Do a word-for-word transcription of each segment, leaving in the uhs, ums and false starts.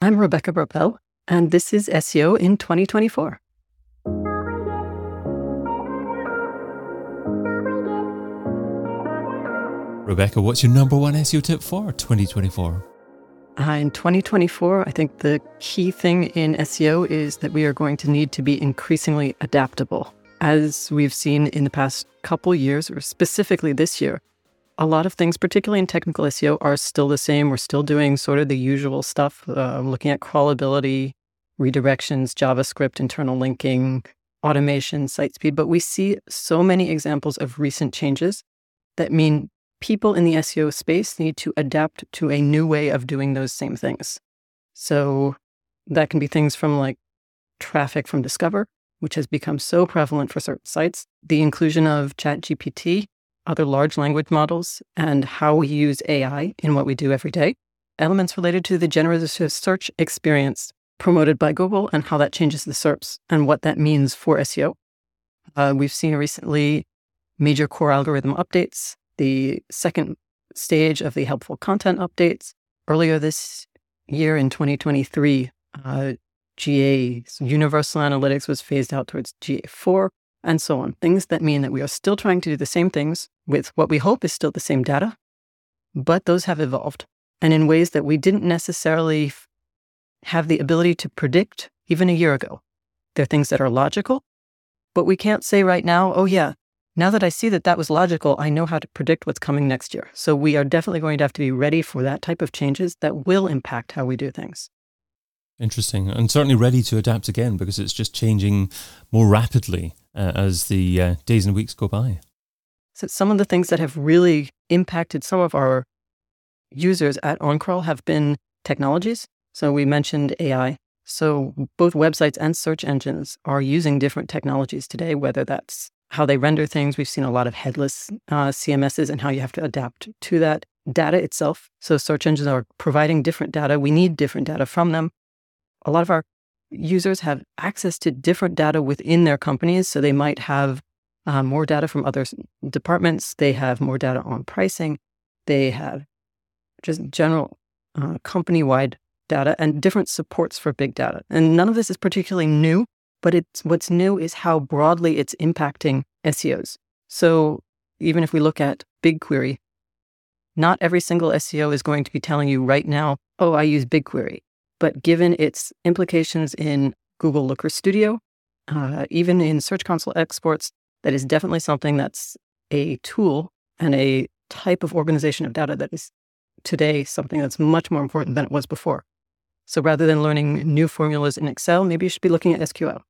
I'm Rebecca Berbel, and this is S E O in twenty twenty-four. Rebecca, what's your number one S E O tip for twenty twenty-four? Uh, in twenty twenty-four, I think the key thing in S E O is that we are going to need to be increasingly adaptable. As we've seen in the past couple years, or specifically this year, a lot of things, particularly in technical S E O, are still the same. We're still doing sort of the usual stuff, uh, looking at crawlability, redirections, JavaScript, internal linking, automation, site speed. But we see so many examples of recent changes that mean people in the S E O space need to adapt to a new way of doing those same things. So that can be things from like traffic from Discover, which has become so prevalent for certain sites, the inclusion of Chat G P T, other large language models, and how we use A I in what we do every day. Elements related to the generative search experience promoted by Google and how that changes the SERPs and what that means for S E O. Uh, we've seen recently major core algorithm updates, the second stage of the helpful content updates. Earlier this year in twenty twenty-three, uh, G A, so Universal Analytics was phased out towards G A four. And so on. Things that mean that we are still trying to do the same things with what we hope is still the same data, but those have evolved, and in ways that we didn't necessarily f- have the ability to predict even a year ago. They're things that are logical, but we can't say right now, oh yeah, now that I see that that was logical, I know how to predict what's coming next year. So we are definitely going to have to be ready for that type of changes that will impact how we do things. Interesting, and certainly ready to adapt again, because it's just changing more rapidly uh, as the uh, days and weeks go by. So some of the things that have really impacted some of our users at OnCrawl have been technologies. So we mentioned A I. So both websites and search engines are using different technologies today, whether that's how they render things. We've seen a lot of headless uh, C M S's and how you have to adapt to that. Data itself. So search engines are providing different data. We need different data from them. A lot of our users have access to different data within their companies. So they might have uh, more data from other departments. They have more data on pricing. They have just general uh, company-wide data and different supports for big data. And none of this is particularly new, but it's what's new is how broadly it's impacting S E Os. So even if we look at BigQuery, not every single S E O is going to be telling you right now, oh, I use BigQuery. But given its implications in Google Looker Studio, uh, even in Search Console exports, that is definitely something that's a tool and a type of organization of data that is today something that's much more important than it was before. So rather than learning new formulas in Excel, maybe you should be looking at S Q L.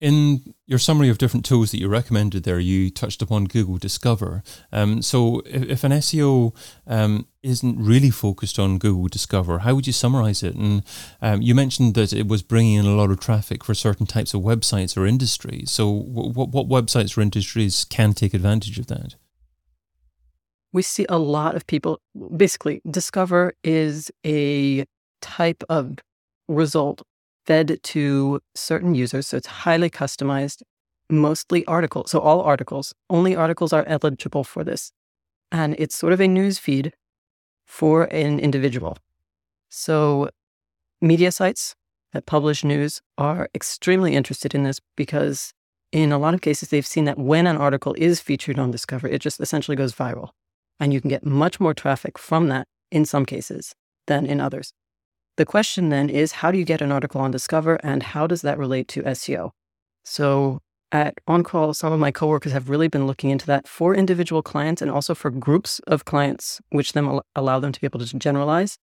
In your summary of different tools that you recommended there, you touched upon Google Discover. Um, so if, if an S E O um, isn't really focused on Google Discover, how would you summarize it? And um, you mentioned that it was bringing in a lot of traffic for certain types of websites or industries. So w- w- what websites or industries can take advantage of that? We see a lot of people, basically, Discover is a type of result fed to certain users, so it's highly customized, mostly articles, so all articles, only articles are eligible for this. And it's sort of a news feed for an individual. So media sites that publish news are extremely interested in this because in a lot of cases, they've seen that when an article is featured on Discover, it just essentially goes viral. And you can get much more traffic from that in some cases than in others. The question then is, how do you get an article on Discover and how does that relate to S E O? So at OnCrawl, some of my coworkers have really been looking into that for individual clients and also for groups of clients, which then allow them to be able to generalize.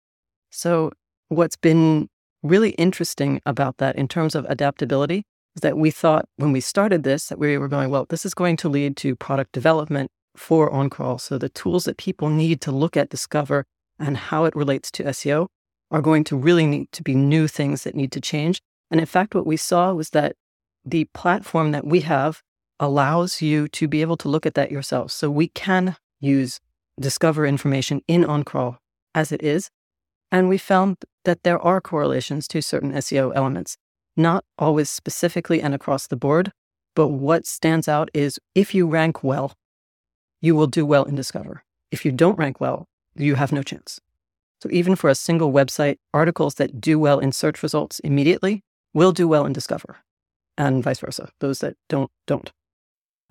So what's been really interesting about that in terms of adaptability is that we thought when we started this that we were going, well, this is going to lead to product development for OnCrawl. So the tools that people need to look at Discover and how it relates to S E O are going to really need to be new things that need to change. And in fact, what we saw was that the platform that we have allows you to be able to look at that yourself. So we can use Discover information in OnCrawl as it is. And we found that there are correlations to certain S E O elements, not always specifically and across the board, but what stands out is if you rank well, you will do well in Discover. If you don't rank well, you have no chance. So even for a single website, articles that do well in search results immediately will do well in Discover, and vice versa. Those that don't, don't.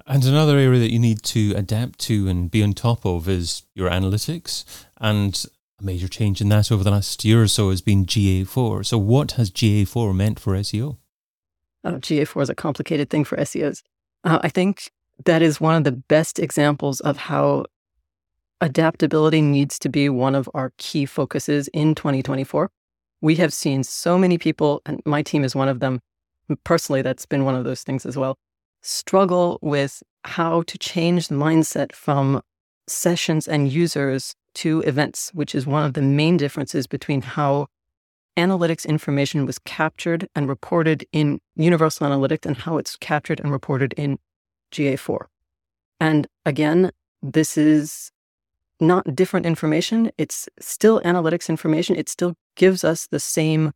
And another area that you need to adapt to and be on top of is your analytics. And a major change in that over the last year or so has been G A four. So what has G A four meant for S E O? Oh, G A four is a complicated thing for S E Os. Uh, I think that is one of the best examples of how adaptability needs to be one of our key focuses in twenty twenty-four. We have seen so many people, and my team is one of them. Personally, that's been one of those things as well. Struggle with how to change the mindset from sessions and users to events, which is one of the main differences between how analytics information was captured and reported in Universal Analytics and how it's captured and reported in G A four. And again, this is not different information. It's still analytics information. It still gives us the same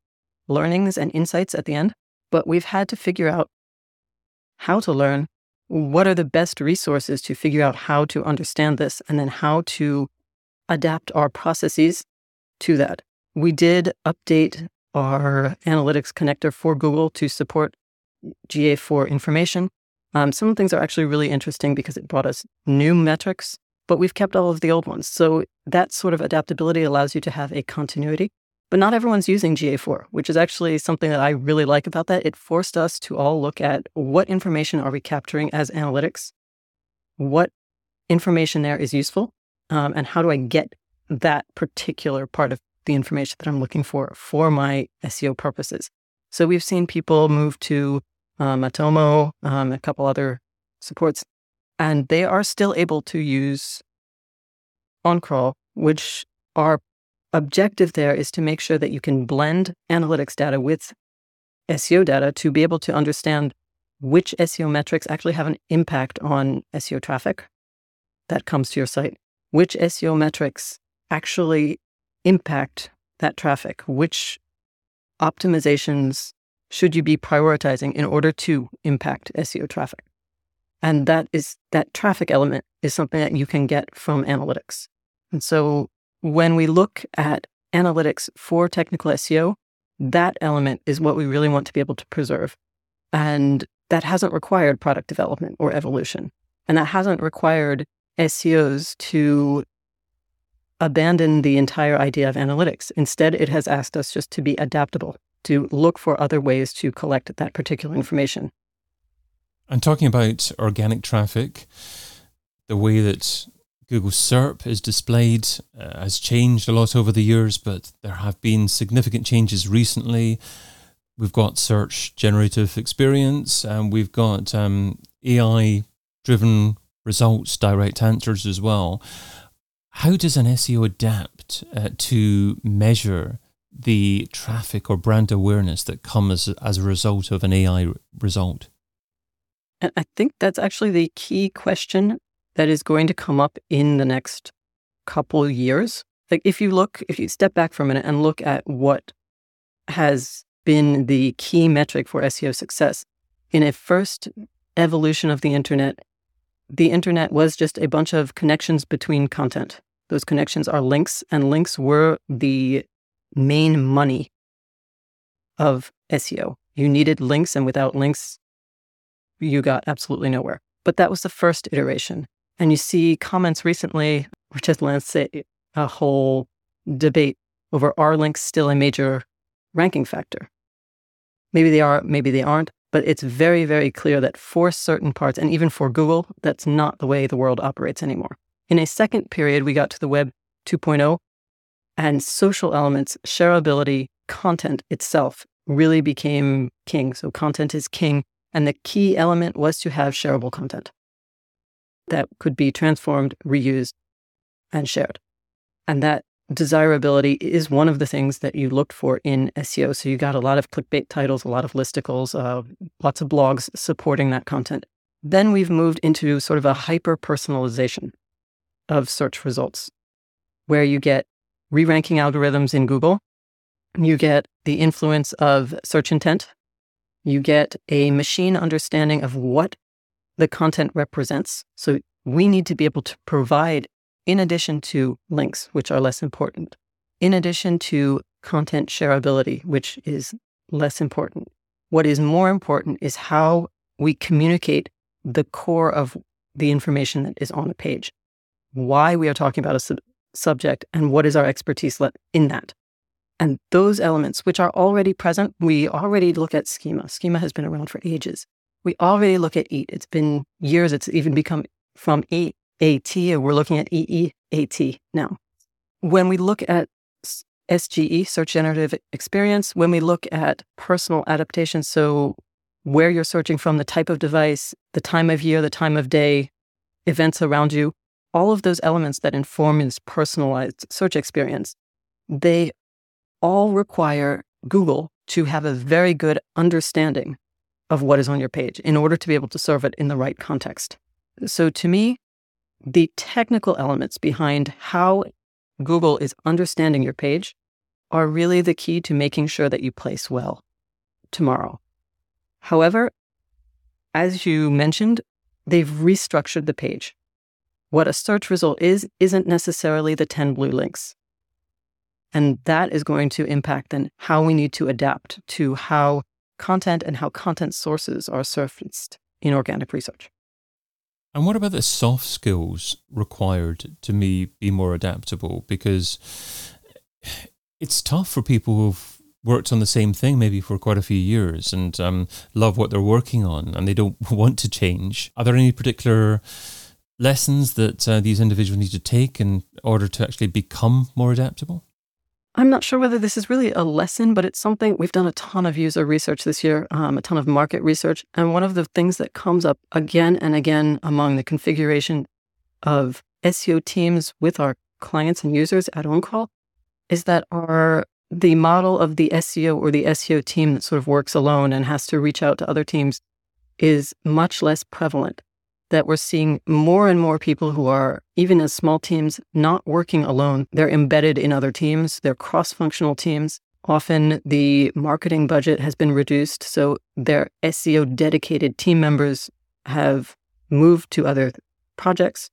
learnings and insights at the end, but we've had to figure out how to learn, what are the best resources to figure out how to understand this, and then how to adapt our processes to that. We did update our analytics connector for Google to support G A four information. Um, some things are actually really interesting because it brought us new metrics, but we've kept all of the old ones. So that sort of adaptability allows you to have a continuity. But not everyone's using G A four, which is actually something that I really like about that. It forced us to all look at what information are we capturing as analytics, what information there is useful, um, and how do I get that particular part of the information that I'm looking for for my S E O purposes. So we've seen people move to uh, Matomo, um, a couple other supports, and they are still able to use OnCrawl, which are objective there is to make sure that you can blend analytics data with S E O data to be able to understand which S E O metrics actually have an impact on S E O traffic that comes to your site, which S E O metrics actually impact that traffic, which optimizations should you be prioritizing in order to impact S E O traffic. And that is that traffic element is something that you can get from analytics. And so when we look at analytics for technical S E O, that element is what we really want to be able to preserve. And that hasn't required product development or evolution. And that hasn't required S E Os to abandon the entire idea of analytics. Instead, it has asked us just to be adaptable, to look for other ways to collect that particular information. And talking about organic traffic, the way that Google SERP is displayed, uh, has changed a lot over the years, but there have been significant changes recently. We've got search generative experience, and we've got um, A I-driven results, direct answers as well. How does an S E O adapt uh, to measure the traffic or brand awareness that comes as, as a result of an A I r- result? And I think that's actually the key question that is going to come up in the next couple years. Like if you look, if you step back for a minute and look at what has been the key metric for S E O success, in a first evolution of the internet, the internet was just a bunch of connections between content. Those connections are links, and links were the main money of S E O. You needed links, and without links, you got absolutely nowhere. But that was the first iteration. And you see comments recently, which has led to a whole debate over, are links still a major ranking factor? Maybe they are, maybe they aren't, but it's very, very clear that for certain parts, and even for Google, that's not the way the world operates anymore. In a second period, we got to the web two point oh, and social elements, shareability, content itself really became king. So content is king. And the key element was to have shareable content that could be transformed, reused, and shared. And that desirability is one of the things that you looked for in S E O. So you got a lot of clickbait titles, a lot of listicles, uh, lots of blogs supporting that content. Then we've moved into sort of a hyper-personalization of search results, where you get re-ranking algorithms in Google, you get the influence of search intent, you get a machine understanding of what the content represents. So we need to be able to provide, in addition to links, which are less important, in addition to content shareability, which is less important. What is more important is how we communicate the core of the information that is on a page, why we are talking about a sub- subject, and what is our expertise le- in that. And those elements, which are already present, we already look at schema. Schema has been around for ages. We already look at E A T. It's been years. It's even become from E A T, or we're looking at E E A T now. When we look at S G E, search generative experience, when we look at personal adaptation, so where you're searching from, the type of device, the time of year, the time of day, events around you, all of those elements that inform this personalized search experience, they all require Google to have a very good understanding of what is on your page in order to be able to serve it in the right context. So to me, the technical elements behind how Google is understanding your page are really the key to making sure that you place well tomorrow. However, as you mentioned, they've restructured the page. What a search result is, isn't necessarily the ten blue links. And that is going to impact then how we need to adapt to how content and how content sources are surfaced in organic research. And what about the soft skills required to me be more adaptable? Because it's tough for people who've worked on the same thing maybe for quite a few years and um, love what they're working on and they don't want to change. Are there any particular lessons that uh, these individuals need to take in order to actually become more adaptable? I'm not sure whether this is really a lesson, but it's something we've done a ton of user research this year, um, a ton of market research. And one of the things that comes up again and again among the configuration of S E O teams with our clients and users at OnCrawl is that our the model of the S E O or the S E O team that sort of works alone and has to reach out to other teams is much less prevalent, that we're seeing more and more people who are, even as small teams, not working alone. They're embedded in other teams. They're cross-functional teams. Often the marketing budget has been reduced, so their S E O-dedicated team members have moved to other projects.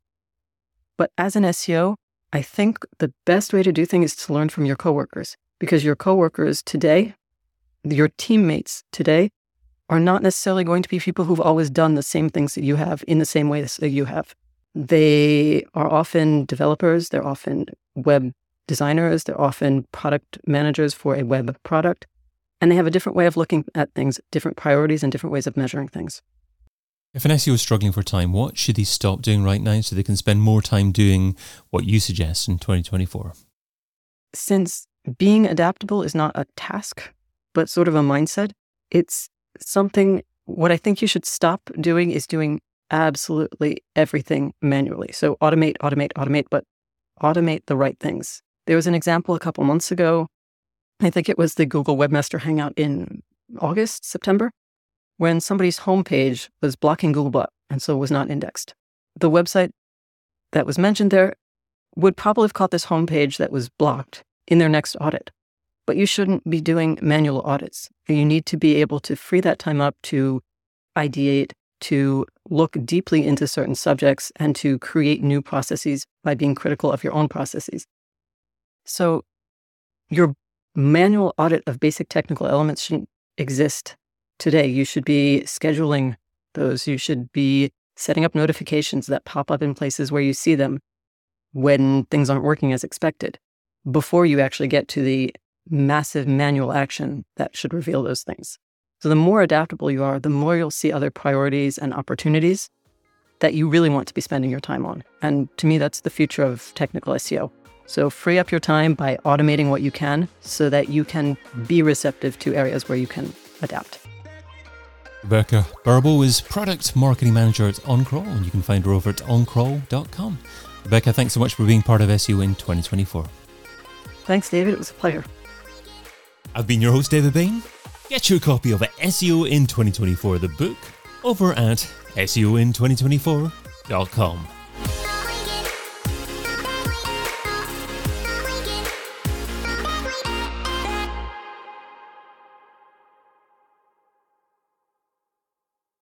But as an S E O, I think the best way to do things is to learn from your coworkers, because your coworkers today, your teammates today, are not necessarily going to be people who've always done the same things that you have in the same ways that you have. They are often developers, they're often web designers, they're often product managers for a web product, and they have a different way of looking at things, different priorities, and different ways of measuring things. If an S E O is struggling for time, what should they stop doing right now so they can spend more time doing what you suggest in twenty twenty-four? Since being adaptable is not a task, but sort of a mindset, it's something, what I think you should stop doing is doing absolutely everything manually. So automate, automate, automate, but automate the right things. There was an example a couple months ago, I think it was the Google Webmaster Hangout in August, September, when somebody's homepage was blocking Googlebot and so was not indexed. The website that was mentioned there would probably have caught this homepage that was blocked in their next audit. But you shouldn't be doing manual audits. You need to be able to free that time up to ideate, to look deeply into certain subjects, and to create new processes by being critical of your own processes. So your manual audit of basic technical elements shouldn't exist today. You should be scheduling those. You should be setting up notifications that pop up in places where you see them when things aren't working as expected, before you actually get to the massive manual action that should reveal those things. So the more adaptable you are, the more you'll see other priorities and opportunities that you really want to be spending your time on. And to me, that's the future of technical S E O. So free up your time by automating what you can so that you can be receptive to areas where you can adapt. Rebecca Berbel is Product Marketing Manager at OnCrawl, and you can find her over at on crawl dot com. Rebecca, thanks so much for being part of S E O in twenty twenty-four. Thanks, David. It was a pleasure. I've been your host, David Bain. Get your copy of S E O in twenty twenty-four, the book, over at S E O in twenty twenty-four dot com.